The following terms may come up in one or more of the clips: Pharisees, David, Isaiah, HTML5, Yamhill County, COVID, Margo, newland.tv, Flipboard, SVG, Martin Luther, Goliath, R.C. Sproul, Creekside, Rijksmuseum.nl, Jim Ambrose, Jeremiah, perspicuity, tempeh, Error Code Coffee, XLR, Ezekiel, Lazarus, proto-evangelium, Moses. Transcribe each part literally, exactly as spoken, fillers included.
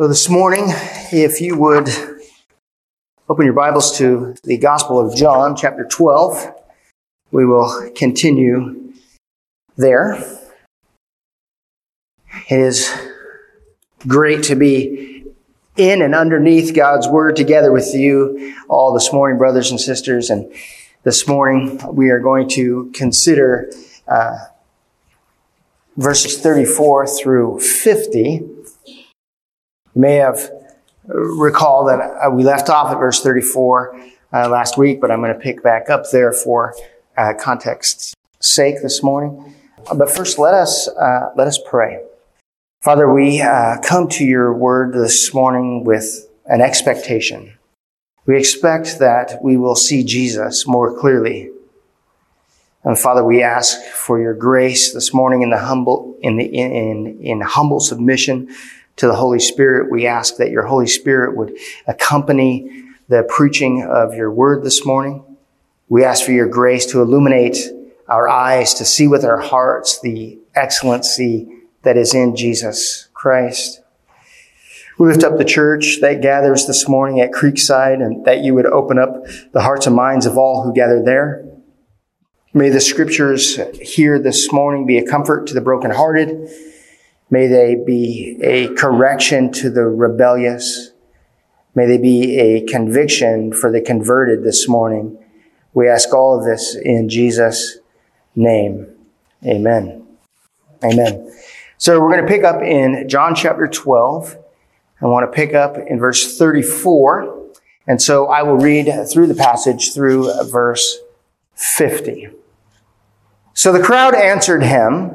So this morning, if you would open your Bibles to the Gospel of John, chapter twelve, we will continue there. It is great to be in and underneath God's Word together with you all this morning, brothers and sisters. And this morning, we are going to consider uh, verses thirty-four through fifty. You may have recall that we left off at verse thirty-four uh, last week, but I'm going to pick back up there for uh, context's sake this morning. But first, let us uh, let us pray. Father, we uh, come to your word this morning with an expectation. We expect that we will see Jesus more clearly. And Father, we ask for your grace this morning in the humble in the in in humble submission. To the Holy Spirit, we ask that your Holy Spirit would accompany the preaching of your word this morning. We ask for your grace to illuminate our eyes, to see with our hearts the excellency that is in Jesus Christ. We lift up the church that gathers this morning at Creekside, and that you would open up the hearts and minds of all who gather there. May the scriptures here this morning be a comfort to the brokenhearted. May they be a correction to the rebellious. May they be a conviction for the converted this morning. We ask all of this in Jesus' name. Amen. Amen. So we're going to pick up in John chapter twelve. I want to pick up in verse thirty-four. And so I will read through the passage through verse fifty. So the crowd answered him,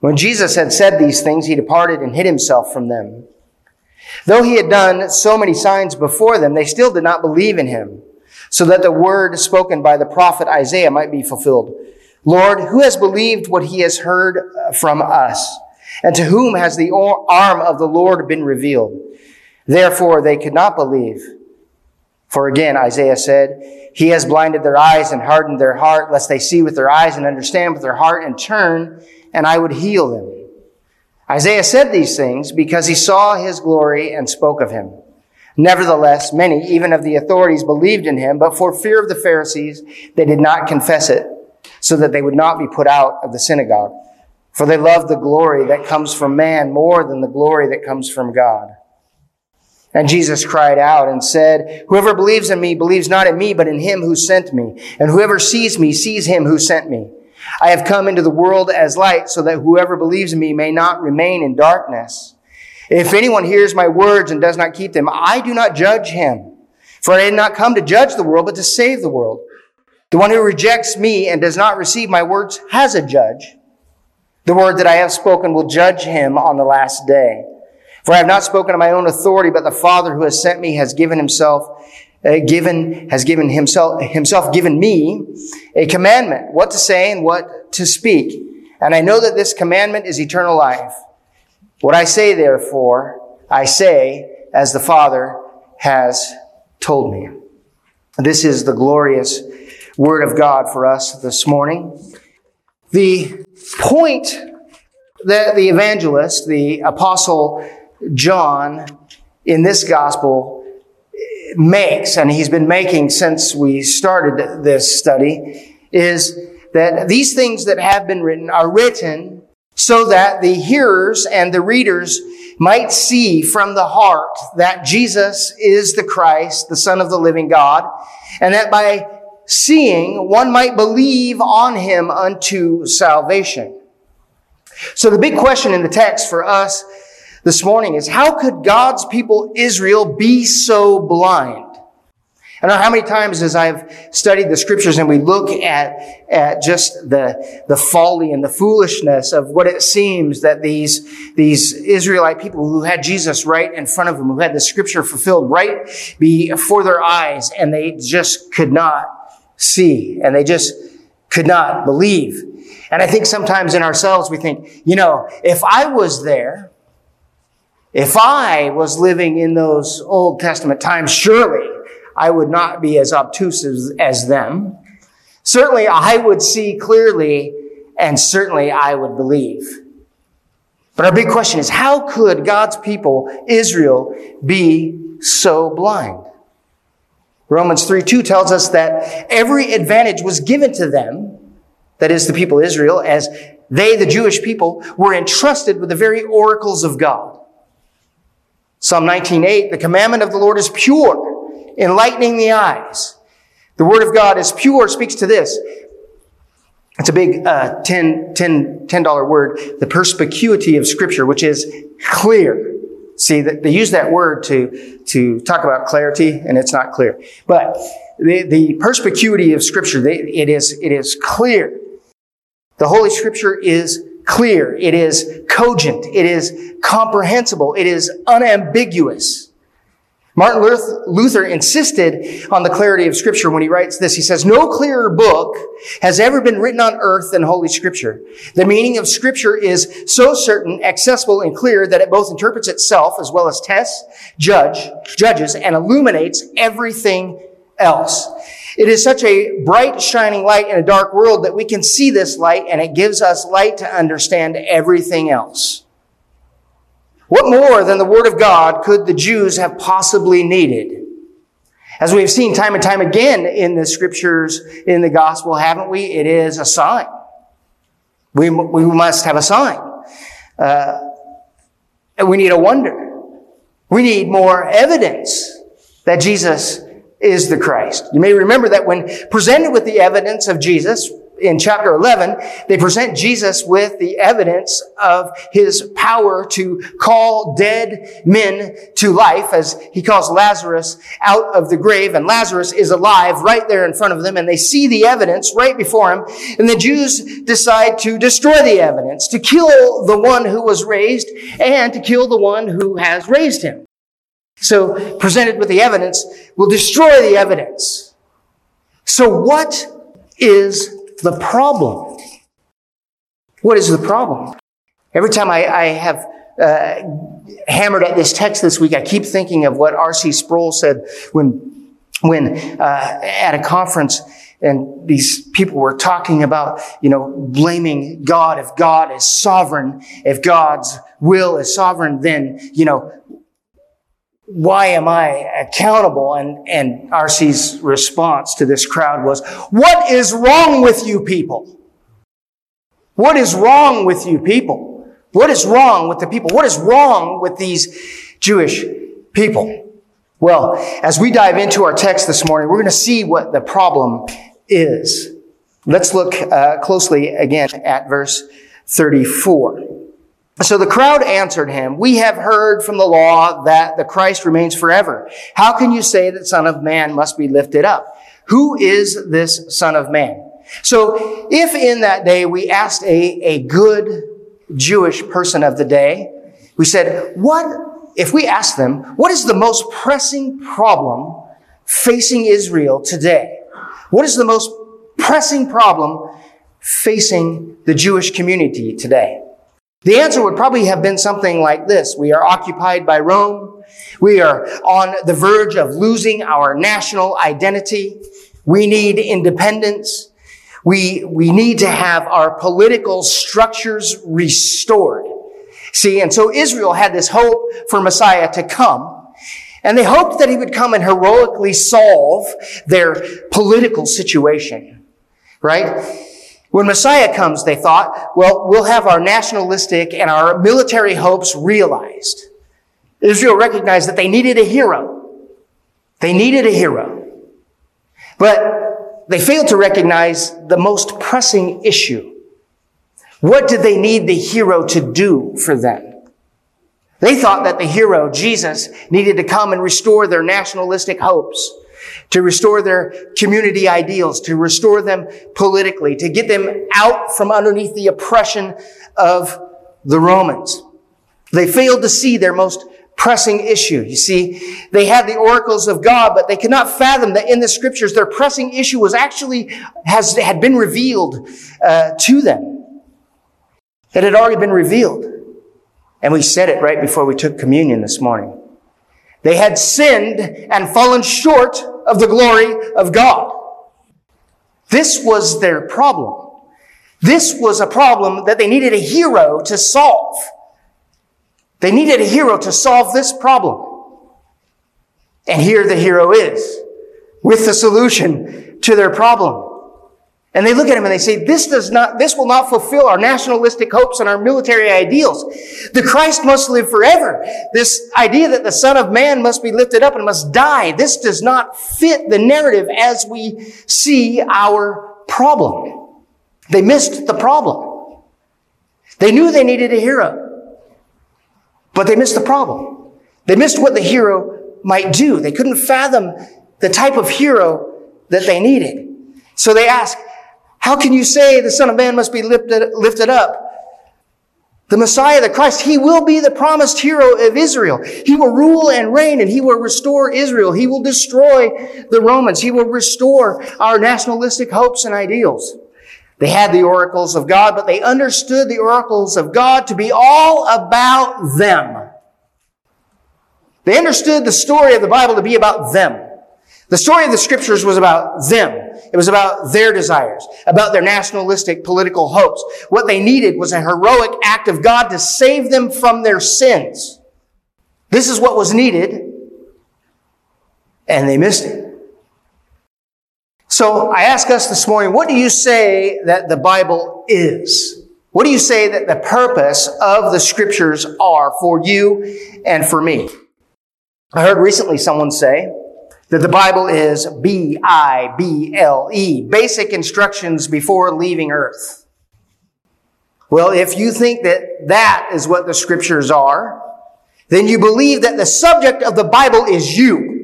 When Jesus had said these things, he departed and hid himself from them. Though he had done so many signs before them, they still did not believe in him, so that the word spoken by the prophet Isaiah might be fulfilled. "Lord, who has believed what he has heard from us? And to whom has the arm of the Lord been revealed?" Therefore they could not believe. For again, Isaiah said, "He has blinded their eyes and hardened their heart, lest they see with their eyes and understand with their heart and turn, and I would heal them." Isaiah said these things because he saw his glory and spoke of him. Nevertheless, many, even of the authorities, believed in him, but for fear of the Pharisees, they did not confess it, so that they would not be put out of the synagogue. For they loved the glory that comes from man more than the glory that comes from God. And Jesus cried out and said, "Whoever believes in me believes not in me, but in him who sent me. And whoever sees me sees him who sent me. I have come into the world as light, so that whoever believes in me may not remain in darkness. If anyone hears my words and does not keep them, I do not judge him. For I did not come to judge the world, but to save the world. The one who rejects me and does not receive my words has a judge. The word that I have spoken will judge him on the last day. For I have not spoken of my own authority, but the Father who has sent me has given himself Uh, given has given himself himself given me a commandment, what to say and what to speak. And I know that this commandment is eternal life. What I say, therefore, I say as the Father has told me." This is the glorious word of God for us this morning. The point that the evangelist, the apostle John, in this gospel makes, and he's been making since we started this study, is that these things that have been written are written so that the hearers and the readers might see from the heart that Jesus is the Christ, the Son of the living God, and that by seeing, one might believe on him unto salvation. So the big question in the text for us this morning is, how could God's people Israel be so blind? I don't know how many times as I've studied the scriptures and we look at, at just the, the folly and the foolishness of what it seems that these, these Israelite people who had Jesus right in front of them, who had the scripture fulfilled right before their eyes, and they just could not see and they just could not believe. And I think sometimes in ourselves we think, you know, if I was there, if I was living in those Old Testament times, surely I would not be as obtuse as, as them. Certainly I would see clearly, and certainly I would believe. But our big question is, how could God's people, Israel, be so blind? Romans three two tells us that every advantage was given to them, that is the people of Israel, as they, the Jewish people, were entrusted with the very oracles of God. Psalm nineteen eight, the commandment of the Lord is pure, enlightening the eyes. The word of God is pure, speaks to this. It's a big uh, ten dollars word, the perspicuity of Scripture, which is clear. See, they use that word to, to talk about clarity, and it's not clear. But the, the perspicuity of Scripture, they, it is, it is clear. The Holy Scripture is clear. It is cogent. It is comprehensible. It is unambiguous. Martin Luther insisted on the clarity of Scripture when he writes this. He says, "No clearer book has ever been written on earth than Holy Scripture. The meaning of Scripture is so certain, accessible, and clear that it both interprets itself as well as tests, judge, judges, and illuminates everything else. It is such a bright, shining light in a dark world that we can see this light, and it gives us light to understand everything else." What more than the Word of God could the Jews have possibly needed? As we've seen time and time again in the Scriptures, in the Gospel, haven't we? It is a sign. We, we must have a sign. Uh, we need a wonder. We need more evidence that Jesus is the Christ. You may remember that when presented with the evidence of Jesus, in chapter eleven, they present Jesus with the evidence of his power to call dead men to life, as he calls Lazarus out of the grave. And Lazarus is alive right there in front of them. And they see the evidence right before him. And the Jews decide to destroy the evidence, to kill the one who was raised and to kill the one who has raised him. So presented with the evidence, we'll destroy the evidence. So what is the problem? What is the problem? Every time I, I have uh, hammered at this text this week, I keep thinking of what R C Sproul said when, when uh, at a conference, and these people were talking about, you know, blaming God. If God is sovereign, if God's will is sovereign, then, you know, why am I accountable? And, and R C's response to this crowd was, what is wrong with you people? What is wrong with you people? What is wrong with the people? What is wrong with these Jewish people? Well, as we dive into our text this morning, we're going to see what the problem is. Let's look uh, closely again at verse thirty-four. So the crowd answered him, "We have heard from the law that the Christ remains forever. How can you say that Son of Man must be lifted up? Who is this Son of Man?" So if in that day we asked a, a good Jewish person of the day, we said, what, if we asked them, what is the most pressing problem facing Israel today? What is the most pressing problem facing the Jewish community today? The answer would probably have been something like this. We are occupied by Rome. We are on the verge of losing our national identity. We need independence. We, we need to have our political structures restored. See, and so Israel had this hope for Messiah to come. And they hoped that he would come and heroically solve their political situation, right? When Messiah comes, they thought, well, we'll have our nationalistic and our military hopes realized. Israel recognized that they needed a hero. They needed a hero. But they failed to recognize the most pressing issue. What did they need the hero to do for them? They thought that the hero, Jesus, needed to come and restore their nationalistic hopes, to restore their community ideals, to restore them politically, to get them out from underneath the oppression of the Romans. They failed to see their most pressing issue. You see, they had the oracles of God, but they could not fathom that in the scriptures, their pressing issue was actually, has, had been revealed uh, to them. It had already been revealed. And we said it right before we took communion this morning. They had sinned and fallen short of the glory of God. This was their problem. This was a problem that they needed a hero to solve. They needed a hero to solve this problem. And here the hero is, with the solution to their problem. And they look at him and they say, this does not, this will not fulfill our nationalistic hopes and our military ideals. The Christ must live forever. This idea that the Son of Man must be lifted up and must die, this does not fit the narrative as we see our problem. They missed the problem. They knew they needed a hero, but they missed the problem. They missed what the hero might do. They couldn't fathom the type of hero that they needed. So they ask, how can you say the Son of Man must be lifted, lifted up? The Messiah, the Christ, he will be the promised hero of Israel. He will rule and reign, and he will restore Israel. He will destroy the Romans. He will restore our nationalistic hopes and ideals. They had the oracles of God, but they understood the oracles of God to be all about them. They understood the story of the Bible to be about them. The story of the scriptures was about them. It was about their desires, about their nationalistic political hopes. What they needed was a heroic act of God to save them from their sins. This is what was needed, and they missed it. So I ask us this morning, what do you say that the Bible is? What do you say that the purpose of the scriptures are for you and for me? I heard recently someone say that the Bible is B I B L E, basic instructions before leaving earth. Well, if you think that that is what the scriptures are, then you believe that the subject of the Bible is you.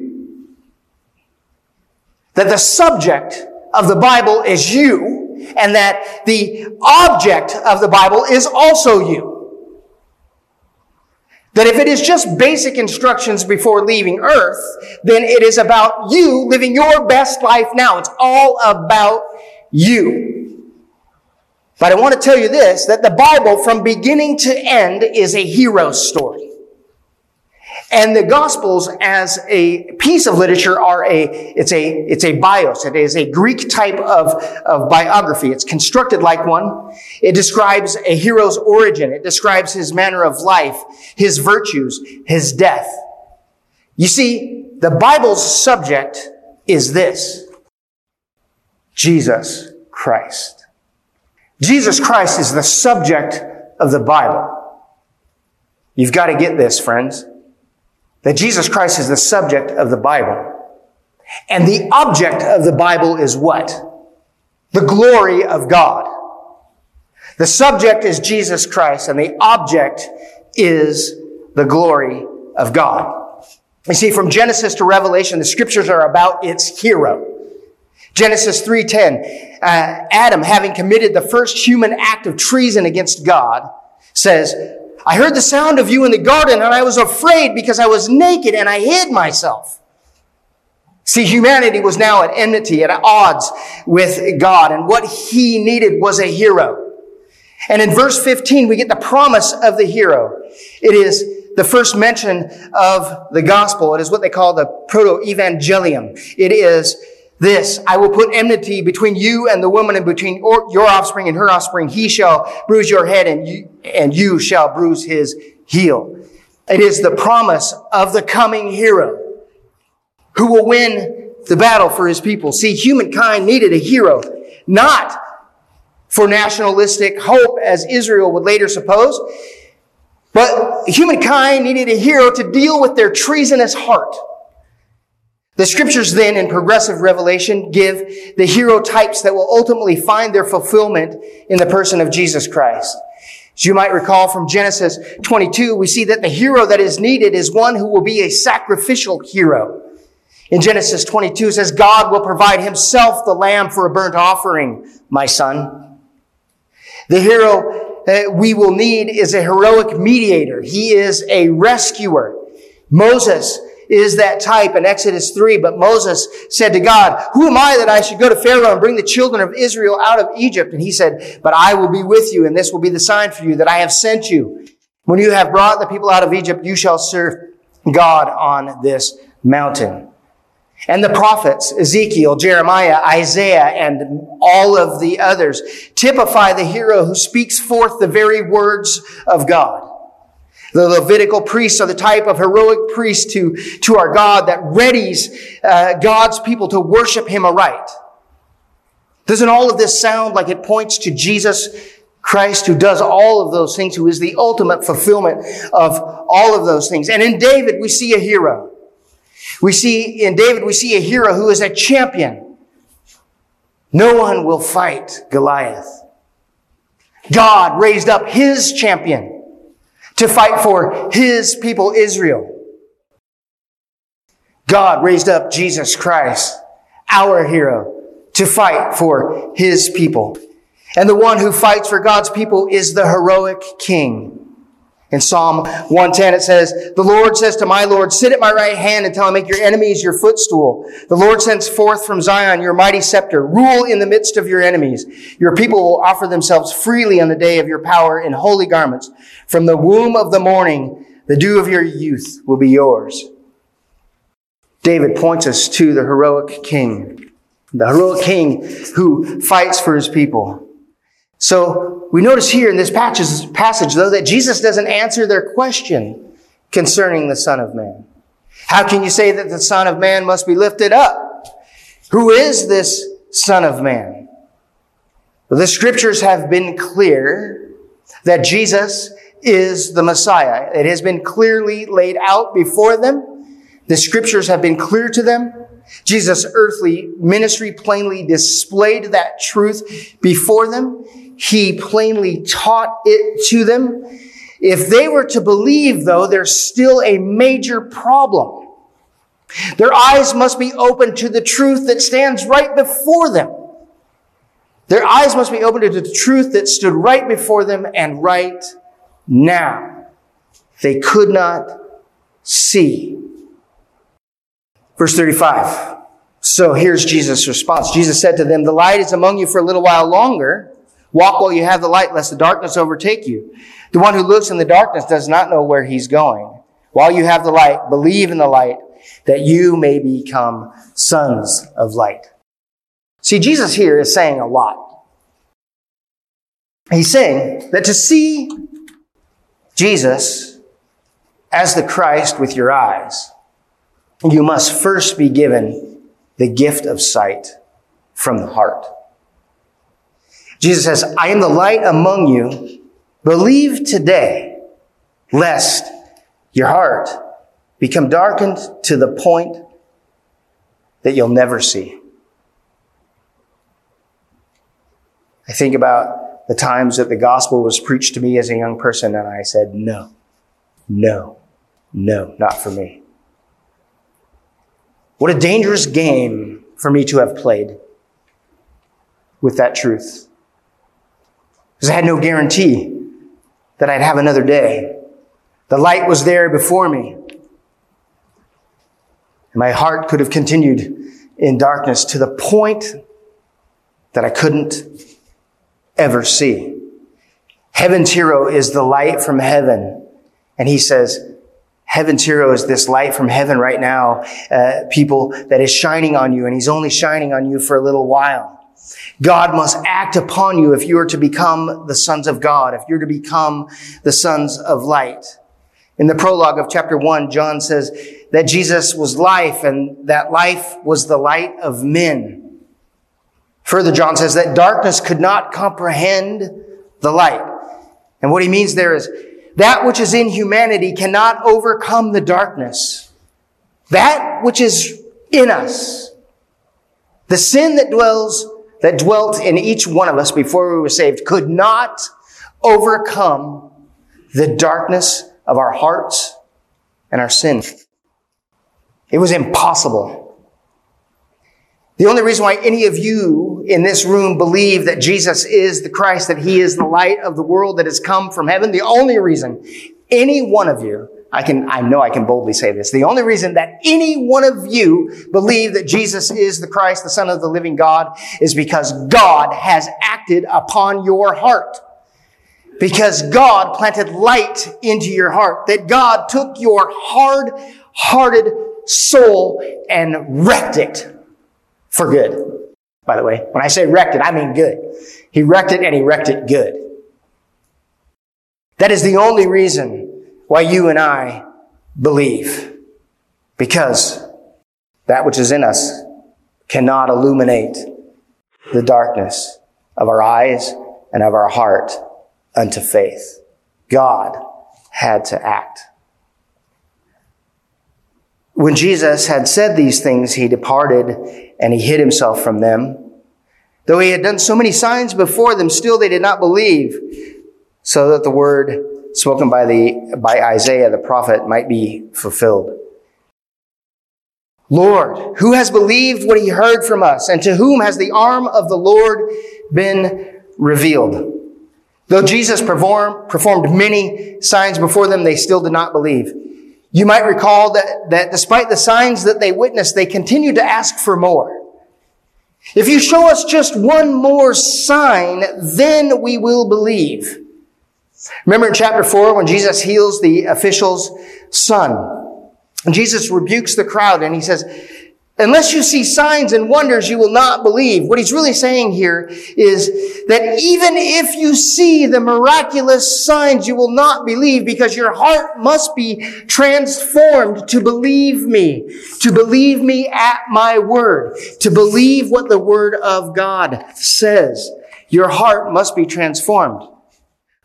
That the subject of the Bible is you, and that the object of the Bible is also you. That if it is just basic instructions before leaving earth, then it is about you living your best life now. It's all about you. But I want to tell you this, that the Bible from beginning to end is a hero story. And the Gospels as a piece of literature are a, it's a, it's a bios. It is a Greek type of, of biography. It's constructed like one. It describes a hero's origin. It describes his manner of life, his virtues, his death. You see, the Bible's subject is this: Jesus Christ. Jesus Christ is the subject of the Bible. You've got to get this, friends. That Jesus Christ is the subject of the Bible. And the object of the Bible is what? The glory of God. The subject is Jesus Christ, and the object is the glory of God. You see, from Genesis to Revelation, the scriptures are about its hero. Genesis three ten, uh, Adam, having committed the first human act of treason against God, says, I heard the sound of you in the garden, and I was afraid because I was naked and I hid myself. See, humanity was now at enmity, at odds with God, and what he needed was a hero. And in verse fifteen, we get the promise of the hero. It is the first mention of the gospel. It is what they call the proto-evangelium. It is this: I will put enmity between you and the woman, and between or, your offspring and her offspring. He shall bruise your head, and you, and you shall bruise his heel. It is the promise of the coming hero who will win the battle for his people. See, humankind needed a hero, not for nationalistic hope, as Israel would later suppose, but humankind needed a hero to deal with their treasonous heart. The scriptures then, in progressive revelation, give the hero types that will ultimately find their fulfillment in the person of Jesus Christ. As you might recall from Genesis twenty-two, we see that the hero that is needed is one who will be a sacrificial hero. In Genesis twenty-two, it says, God will provide himself the lamb for a burnt offering, my son. The hero that we will need is a heroic mediator. He is a rescuer. Moses is that type in Exodus three, but Moses said to God, who am I that I should go to Pharaoh and bring the children of Israel out of Egypt? And he said, but I will be with you, and this will be the sign for you that I have sent you. When you have brought the people out of Egypt, you shall serve God on this mountain. And the prophets, Ezekiel, Jeremiah, Isaiah, and all of the others, typify the hero who speaks forth the very words of God. The Levitical priests are the type of heroic priest to, to our God that readies uh, God's people to worship him aright. Doesn't all of this sound like it points to Jesus Christ, who does all of those things, who is the ultimate fulfillment of all of those things? And in David, we see a hero. We see, in David, we see a hero who is a champion. No one will fight Goliath. God raised up his champion to fight for his people, Israel. God raised up Jesus Christ, our hero, to fight for his people. And the one who fights for God's people is the heroic king. In Psalm one ten, it says, the Lord says to my Lord, sit at my right hand until I make your enemies your footstool. The Lord sends forth from Zion your mighty scepter. Rule in the midst of your enemies. Your people will offer themselves freely on the day of your power in holy garments. From the womb of the morning, the dew of your youth will be yours. David points us to the heroic king. The heroic king who fights for his people. So we notice here in this passage, though, that Jesus doesn't answer their question concerning the Son of Man. How can you say that the Son of Man must be lifted up? Who is this Son of Man? Well, the scriptures have been clear that Jesus is the Messiah. It has been clearly laid out before them. The scriptures have been clear to them. Jesus' earthly ministry plainly displayed that truth before them. He plainly taught it to them. If they were to believe, though, there's still a major problem. Their eyes must be open to the truth that stands right before them. Their eyes must be open to the truth that stood right before them and right now. They could not see. Verse thirty-five. So here's Jesus' response. Jesus said to them, the light is among you for a little while longer. Walk while you have the light, lest the darkness overtake you. The one who looks in the darkness does not know where he's going. While you have the light, believe in the light, that you may become sons of light. See, Jesus here is saying a lot. He's saying that to see Jesus as the Christ with your eyes, you must first be given the gift of sight from the heart. Jesus says, I am the light among you. Believe today, lest your heart become darkened to the point that you'll never see. I think about the times that the gospel was preached to me as a young person, and I said, no, no, no, not for me. What a dangerous game for me to have played with that truth. Because I had no guarantee that I'd have another day. The light was there before me. And my heart could have continued in darkness to the point that I couldn't ever see. Heaven's hero is the light from heaven. And he says, heaven's hero is this light from heaven right now, uh, people, that is shining on you, and he's only shining on you for a little while. God must act upon you if you are to become the sons of God, if you're to become the sons of light. In the prologue of chapter one, John says that Jesus was life, and that life was the light of men. Further, John says that darkness could not comprehend the light. And what he means there is, that which is in humanity cannot overcome the darkness. That which is in us, the sin that dwells, that dwelt in each one of us before we were saved, could not overcome the darkness of our hearts and our sin. It was impossible. The only reason why any of you in this room believe that Jesus is the Christ, that he is the light of the world that has come from heaven, the only reason any one of you, I can, I know I can boldly say this, the only reason that any one of you believe that Jesus is the Christ, the Son of the living God, is because God has acted upon your heart. Because God planted light into your heart, that God took your hard-hearted soul and wrecked it. For good, by the way. When I say wrecked it, I mean good. He wrecked it, and he wrecked it good. That is the only reason why you and I believe. Because that which is in us cannot illuminate the darkness of our eyes and of our heart unto faith. God had to act. When Jesus had said these things, he departed and he hid himself from them. Though he had done so many signs before them, still they did not believe, so that the word spoken by the by Isaiah the prophet might be fulfilled. Lord, who has believed what he heard from us, and to whom has the arm of the Lord been revealed? Though Jesus perform, performed many signs before them, they still did not believe. You might recall that, that despite the signs that they witnessed, they continued to ask for more. If you show us just one more sign, then we will believe. Remember in chapter four when Jesus heals the official's son, and Jesus rebukes the crowd and he says, unless you see signs and wonders, you will not believe. What he's really saying here is that even if you see the miraculous signs, you will not believe, because your heart must be transformed to believe me, to believe me at my word, to believe what the word of God says. Your heart must be transformed.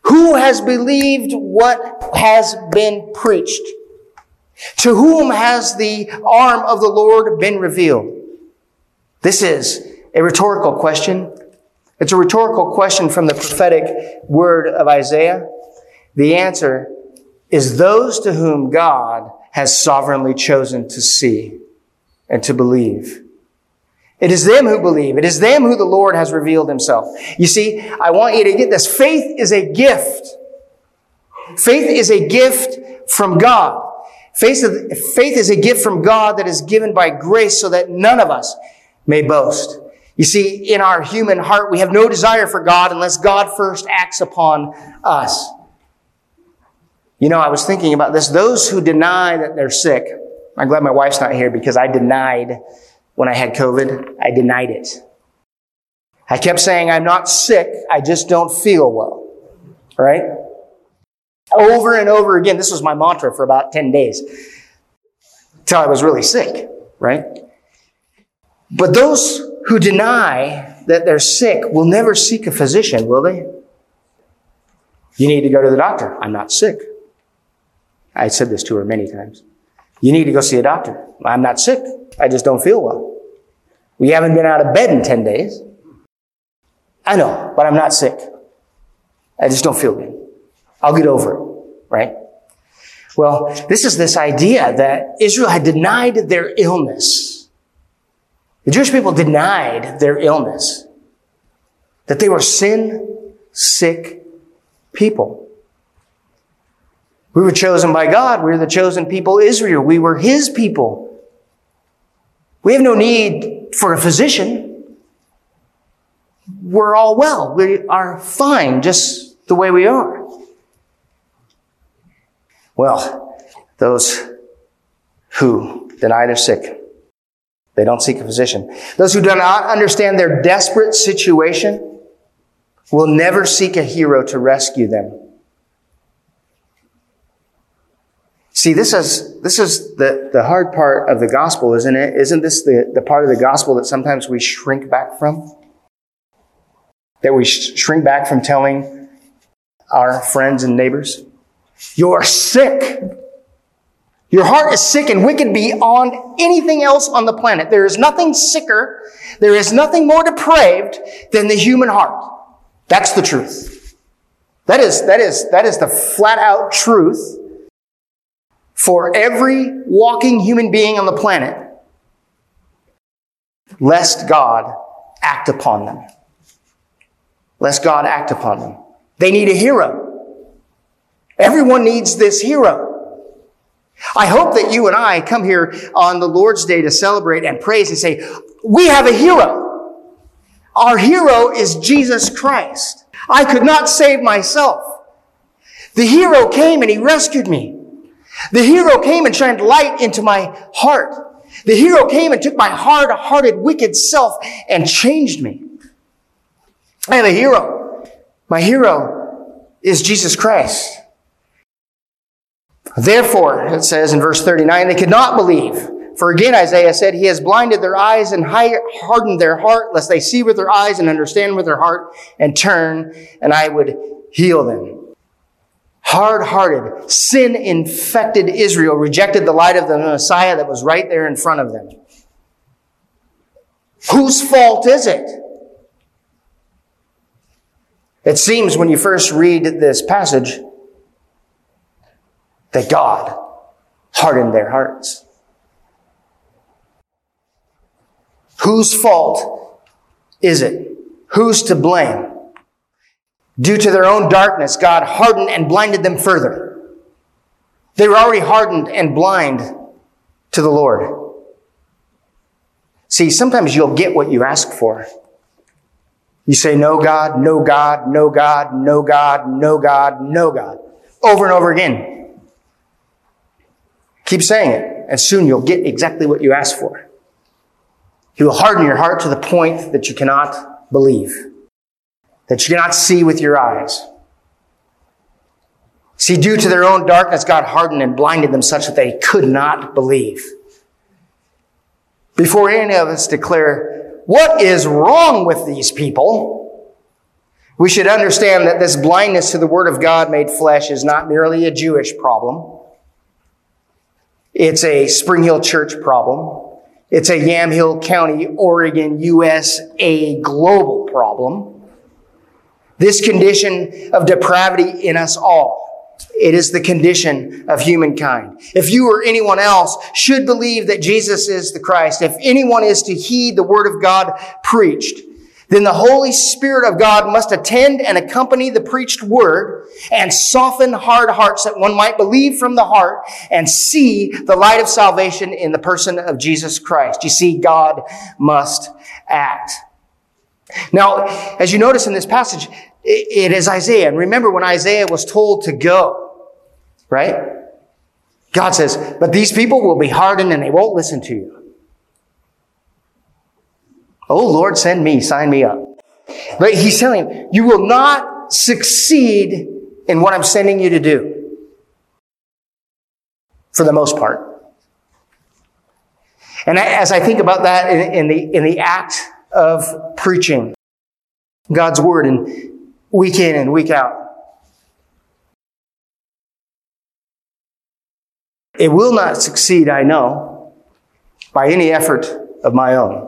Who has believed what has been preached? To whom has the arm of the Lord been revealed? This is a rhetorical question. It's a rhetorical question from the prophetic word of Isaiah. The answer is those to whom God has sovereignly chosen to see and to believe. It is them who believe. It is them who the Lord has revealed himself. You see, I want you to get this. Faith is a gift. Faith is a gift from God. Faith is a gift from God that is given by grace so that none of us may boast. You see, in our human heart, we have no desire for God unless God first acts upon us. You know, I was thinking about this. Those who deny that they're sick. I'm glad my wife's not here, because I denied when I had COVID. I denied it. I kept saying, I'm not sick. I just don't feel well. Right? Over and over again. This was my mantra for about ten days. Until I was really sick, right? But those who deny that they're sick will never seek a physician, will they? You need to go to the doctor. I'm not sick. I said this to her many times. You need to go see a doctor. I'm not sick. I just don't feel well. We haven't been out of bed in ten days. I know, but I'm not sick. I just don't feel good. I'll get over it, right? Well, this is this idea that Israel had denied their illness. The Jewish people denied their illness. That they were sin-sick people. We were chosen by God. We were the chosen people, Israel. We were his people. We have no need for a physician. We're all well. We are fine just the way we are. Well, those who deny they're sick, they don't seek a physician. Those who do not understand their desperate situation will never seek a hero to rescue them. See, this is this is the, the hard part of the gospel, isn't it? Isn't this the, the part of the gospel that sometimes we shrink back from? That we sh- shrink back from telling our friends and neighbors? You're sick. Your heart is sick and wicked beyond anything else on the planet. There is nothing sicker. There is nothing more depraved than the human heart. That's the truth. That is, that is, that is the flat out truth for every walking human being on the planet, lest God act upon them. Lest God act upon them. They need a hero. Everyone needs this hero. I hope that you and I come here on the Lord's Day to celebrate and praise and say, we have a hero. Our hero is Jesus Christ. I could not save myself. The hero came and he rescued me. The hero came and shined light into my heart. The hero came and took my hard-hearted, wicked self and changed me. I am a hero. My hero is Jesus Christ. Therefore, it says in verse thirty-nine, they could not believe. For again, Isaiah said, he has blinded their eyes and hardened their heart, lest they see with their eyes and understand with their heart and turn, and I would heal them. Hard-hearted, sin-infected Israel rejected the light of the Messiah that was right there in front of them. Whose fault is it? It seems when you first read this passage that God hardened their hearts. Whose fault is it? Who's to blame? Due to their own darkness, God hardened and blinded them further. They were already hardened and blind to the Lord. See, sometimes you'll get what you ask for. You say, no God, no God, no God, no God, no God, no God. Over and over again. Keep saying it, and soon you'll get exactly what you asked for. He will harden your heart to the point that you cannot believe. That you cannot see with your eyes. See, due to their own darkness, God hardened and blinded them such that they could not believe. Before any of us declare, what is wrong with these people? We should understand that this blindness to the Word of God made flesh is not merely a Jewish problem. It's a Spring Hill Church problem. It's a Yamhill County, Oregon, U S A global problem. This condition of depravity in us all, it is the condition of humankind. If you or anyone else should believe that Jesus is the Christ, if anyone is to heed the word of God preached, then the Holy Spirit of God must attend and accompany the preached word and soften hard hearts that one might believe from the heart and see the light of salvation in the person of Jesus Christ. You see, God must act. Now, as you notice in this passage, it is Isaiah. And remember when Isaiah was told to go, right? God says, but these people will be hardened and they won't listen to you. Oh, Lord, send me, sign me up. But he's telling him, you will not succeed in what I'm sending you to do. For the most part. And as I think about that in the, in the act of preaching God's word and week in and week out. It will not succeed, I know, by any effort of my own.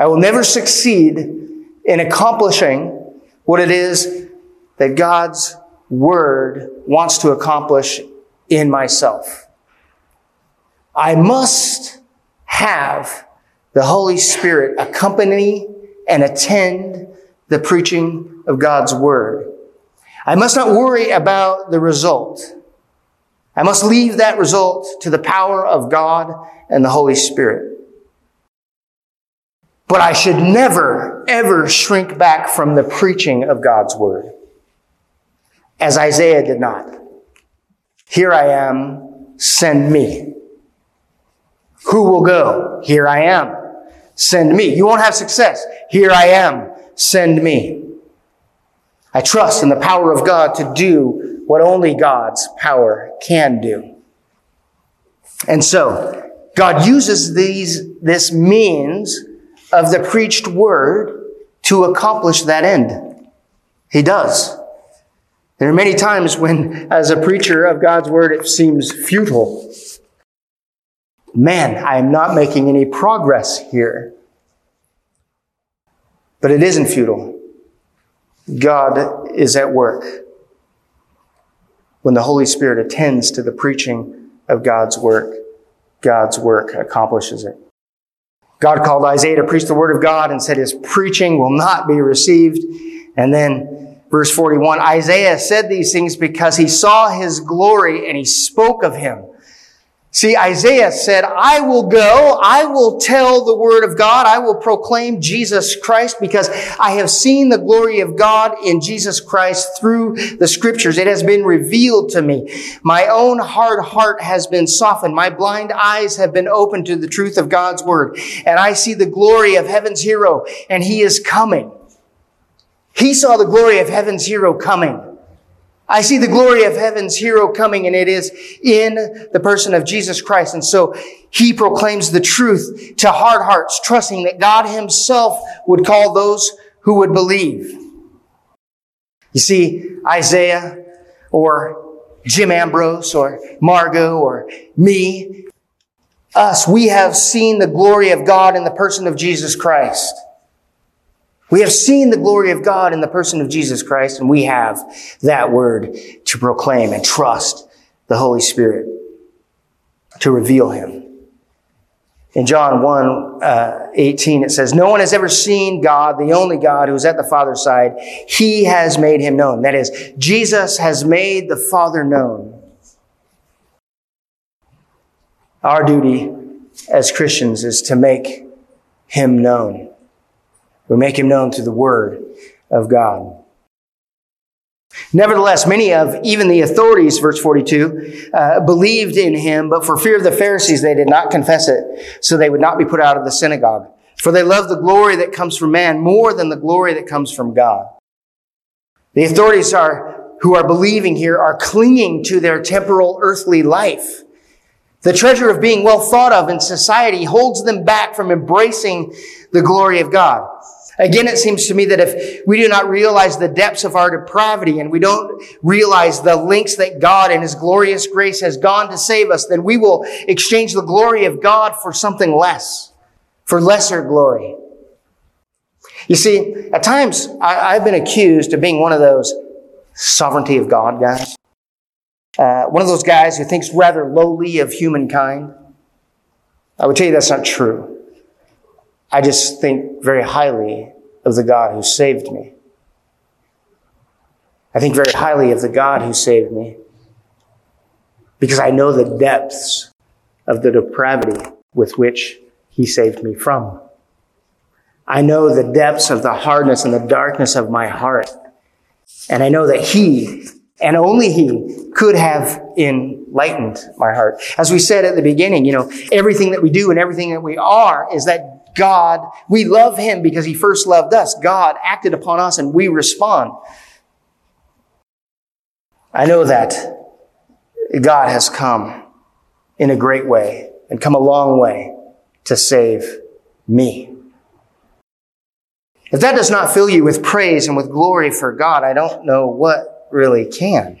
I will never succeed in accomplishing what it is that God's word wants to accomplish in myself. I must have the Holy Spirit accompany and attend the preaching of God's word. I must not worry about the result. I must leave that result to the power of God and the Holy Spirit. But I should never, ever shrink back from the preaching of God's word, as Isaiah did not. Here I am, send me. Who will go? Here I am. Send me. You won't have success. Here I am. Send me. I trust in the power of God to do what only God's power can do. And so, God uses these, this means of the preached word to accomplish that end. He does. There are many times when, as a preacher of God's word, it seems futile. Man, I am not making any progress here. But it isn't futile. God is at work when the Holy Spirit attends to the preaching of God's work. God's work accomplishes it. God called Isaiah to preach the word of God and said his preaching will not be received. And then verse forty-one, Isaiah said these things because he saw his glory and he spoke of him. See, Isaiah said, I will go, I will tell the word of God, I will proclaim Jesus Christ because I have seen the glory of God in Jesus Christ through the scriptures. It has been revealed to me. My own hard heart has been softened. My blind eyes have been opened to the truth of God's word. And I see the glory of heaven's hero, and he is coming. He saw the glory of heaven's hero coming. I see the glory of heaven's hero coming, and it is in the person of Jesus Christ. And so he proclaims the truth to hard hearts, trusting that God himself would call those who would believe. You see, Isaiah or Jim Ambrose or Margo or me, us, we have seen the glory of God in the person of Jesus Christ. We have seen the glory of God in the person of Jesus Christ, and we have that word to proclaim and trust the Holy Spirit to reveal him. In John one, uh, eighteen, it says, no one has ever seen God, the only God who is at the Father's side. He has made him known. That is, Jesus has made the Father known. Our duty as Christians is to make him known. We make him known through the word of God. Nevertheless, many of even the authorities, verse forty-two, uh, believed in him, but for fear of the Pharisees, they did not confess it, so they would not be put out of the synagogue. For they love the glory that comes from man more than the glory that comes from God. The authorities are who are believing here are clinging to their temporal earthly life. The treasure of being well thought of in society holds them back from embracing the glory of God. Again, it seems to me that if we do not realize the depths of our depravity and we don't realize the lengths that God in his glorious grace has gone to save us, then we will exchange the glory of God for something less, for lesser glory. You see, at times I, I've been accused of being one of those sovereignty of God guys. Uh, one of those guys who thinks rather lowly of humankind. I would tell you that's not true. I just think very highly of the God who saved me. I think very highly of the God who saved me because I know the depths of the depravity with which he saved me from. I know the depths of the hardness and the darkness of my heart. And I know that he, and only he, could have enlightened my heart. As we said at the beginning, you know, everything that we do and everything that we are is that God, we love him because he first loved us. God acted upon us and we respond. I know that God has come in a great way and come a long way to save me. If that does not fill you with praise and with glory for God, I don't know what really can.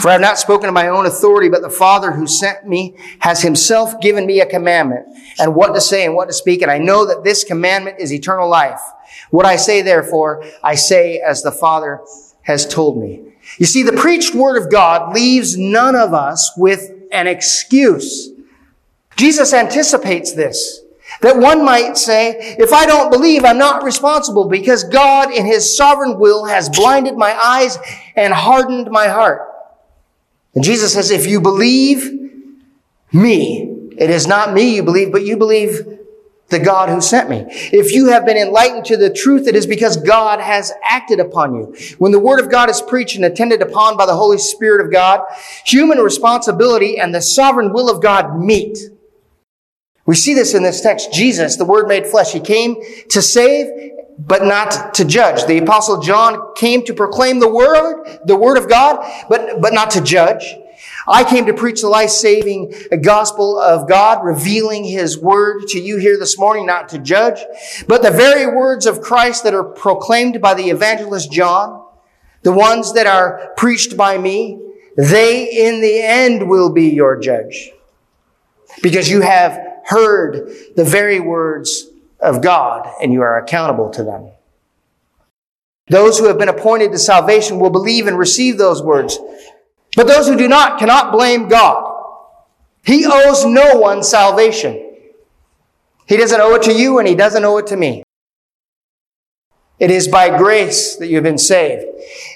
For I have not spoken of my own authority, but the Father who sent me has himself given me a commandment, and what to say and what to speak. And I know that this commandment is eternal life. What I say, therefore, I say as the Father has told me. You see, the preached word of God leaves none of us with an excuse. Jesus anticipates this, that one might say, if I don't believe, I'm not responsible because God in his sovereign will has blinded my eyes and hardened my heart. And Jesus says, if you believe me, it is not me you believe, but you believe the God who sent me. If you have been enlightened to the truth, it is because God has acted upon you. When the word of God is preached and attended upon by the Holy Spirit of God, human responsibility and the sovereign will of God meet. We see this in this text. Jesus, the word made flesh, he came to save but not to judge. The Apostle John came to proclaim the word, the word of God, but, but not to judge. I came to preach the life-saving gospel of God, revealing His word to you here this morning, not to judge. But the very words of Christ that are proclaimed by the evangelist John, the ones that are preached by me, they in the end will be your judge. Because you have heard the very words of God, and you are accountable to them. Those who have been appointed to salvation will believe and receive those words. But those who do not cannot blame God. He owes no one salvation. He doesn't owe it to you, and He doesn't owe it to me. It is by grace that you have been saved.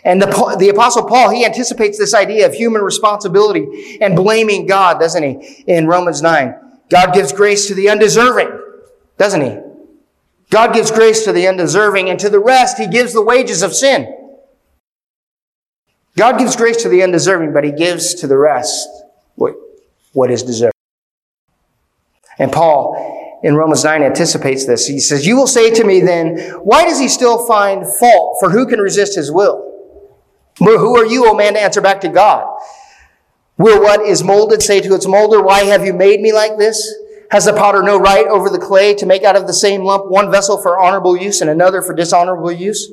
And the, the Apostle Paul, he anticipates this idea of human responsibility and blaming God, doesn't he? In Romans nine, God gives grace to the undeserving, doesn't he? God gives grace to the undeserving, and to the rest He gives the wages of sin. God gives grace to the undeserving, but He gives to the rest what, what is deserved. And Paul, in Romans nine, anticipates this. He says, you will say to me then, why does he still find fault? For who can resist his will? Who are you, O man, to answer back to God? Will what is molded say to its molder, why have you made me like this? Has the potter no right over the clay to make out of the same lump one vessel for honorable use and another for dishonorable use?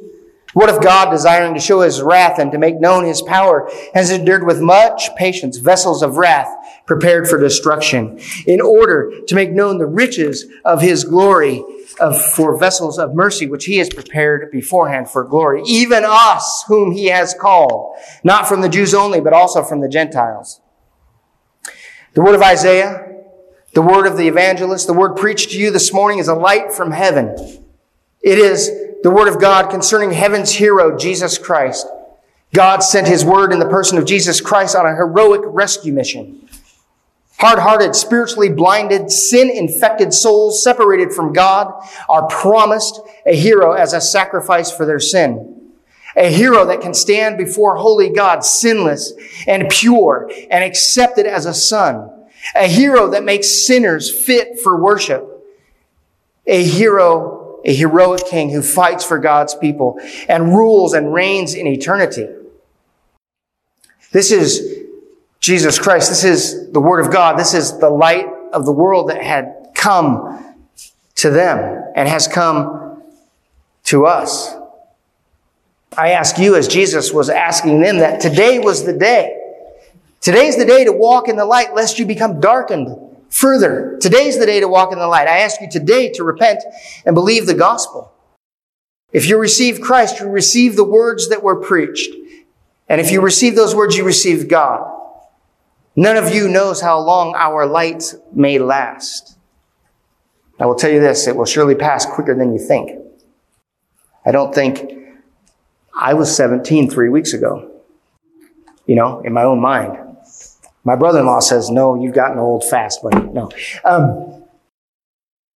What if God, desiring to show His wrath and to make known His power, has endured with much patience vessels of wrath prepared for destruction, in order to make known the riches of His glory of, for vessels of mercy, which He has prepared beforehand for glory, even us whom He has called, not from the Jews only, but also from the Gentiles. The word of Isaiah, the word of the evangelist, the word preached to you this morning is a light from heaven. It is the word of God concerning heaven's hero, Jesus Christ. God sent His word in the person of Jesus Christ on a heroic rescue mission. Hard-hearted, spiritually blinded, sin-infected souls separated from God are promised a hero as a sacrifice for their sin. A hero that can stand before holy God, sinless and pure, and accepted as a son. A hero that makes sinners fit for worship. A hero, a heroic king who fights for God's people and rules and reigns in eternity. This is Jesus Christ. This is the word of God. This is the light of the world that had come to them and has come to us. I ask you, as Jesus was asking them, that today was the day. Today's the day to walk in the light, lest you become darkened further. Today's the day to walk in the light. I ask you today to repent and believe the gospel. If you receive Christ, you receive the words that were preached. And if you receive those words, you receive God. None of you knows how long our light may last. I will tell you this, it will surely pass quicker than you think. I don't think I was seventeen three weeks ago, you know, in my own mind. My brother-in-law says, no, you've gotten old fast, buddy. No. Um,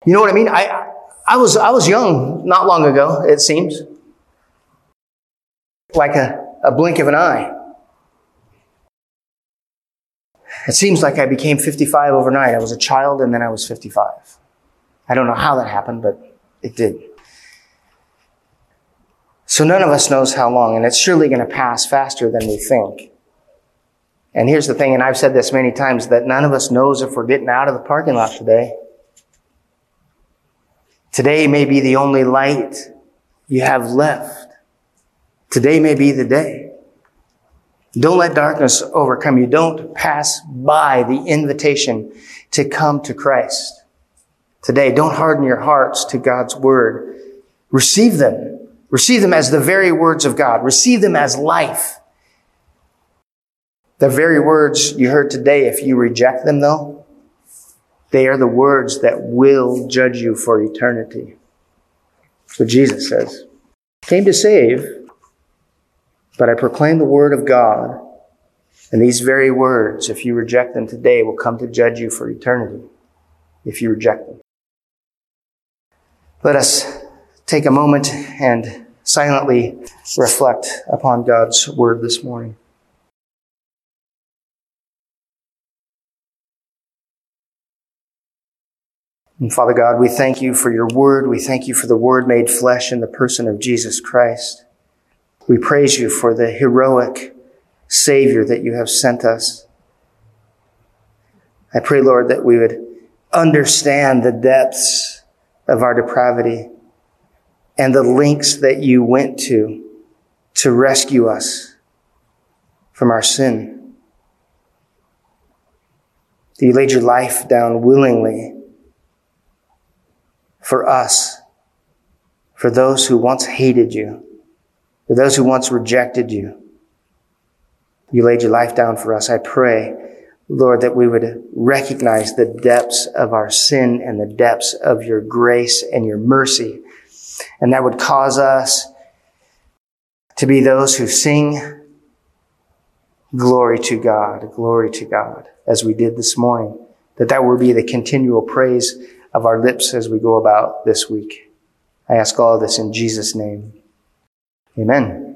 you know what I mean? I I was I was young not long ago, it seems. Like a, a blink of an eye. It seems like I became fifty-five overnight. I was a child and then I was fifty-five. I don't know how that happened, but it did. So none of us knows how long, and it's surely going to pass faster than we think. And here's the thing, and I've said this many times, that none of us knows if we're getting out of the parking lot today. Today may be the only light you have left. Today may be the day. Don't let darkness overcome you. Don't pass by the invitation to come to Christ today. Don't harden your hearts to God's word. Receive them. Receive them as the very words of God. Receive them as life. The very words you heard today, if you reject them, though, they are the words that will judge you for eternity. That's what Jesus says. Came to save, but I proclaim the word of God. And these very words, if you reject them today, will come to judge you for eternity, if you reject them. Let us take a moment and silently reflect upon God's word this morning. And Father God, we thank you for your word. We thank you for the word made flesh in the person of Jesus Christ. We praise you for the heroic Savior that you have sent us. I pray, Lord, that we would understand the depths of our depravity and the lengths that you went to to rescue us from our sin. That you laid your life down willingly for us, for those who once hated you, for those who once rejected you. You laid your life down for us. I pray, Lord, that we would recognize the depths of our sin and the depths of your grace and your mercy. And that would cause us to be those who sing glory to God, glory to God, as we did this morning. That that will be the continual praise of our lips as we go about this week. I ask all of this in Jesus' name. Amen.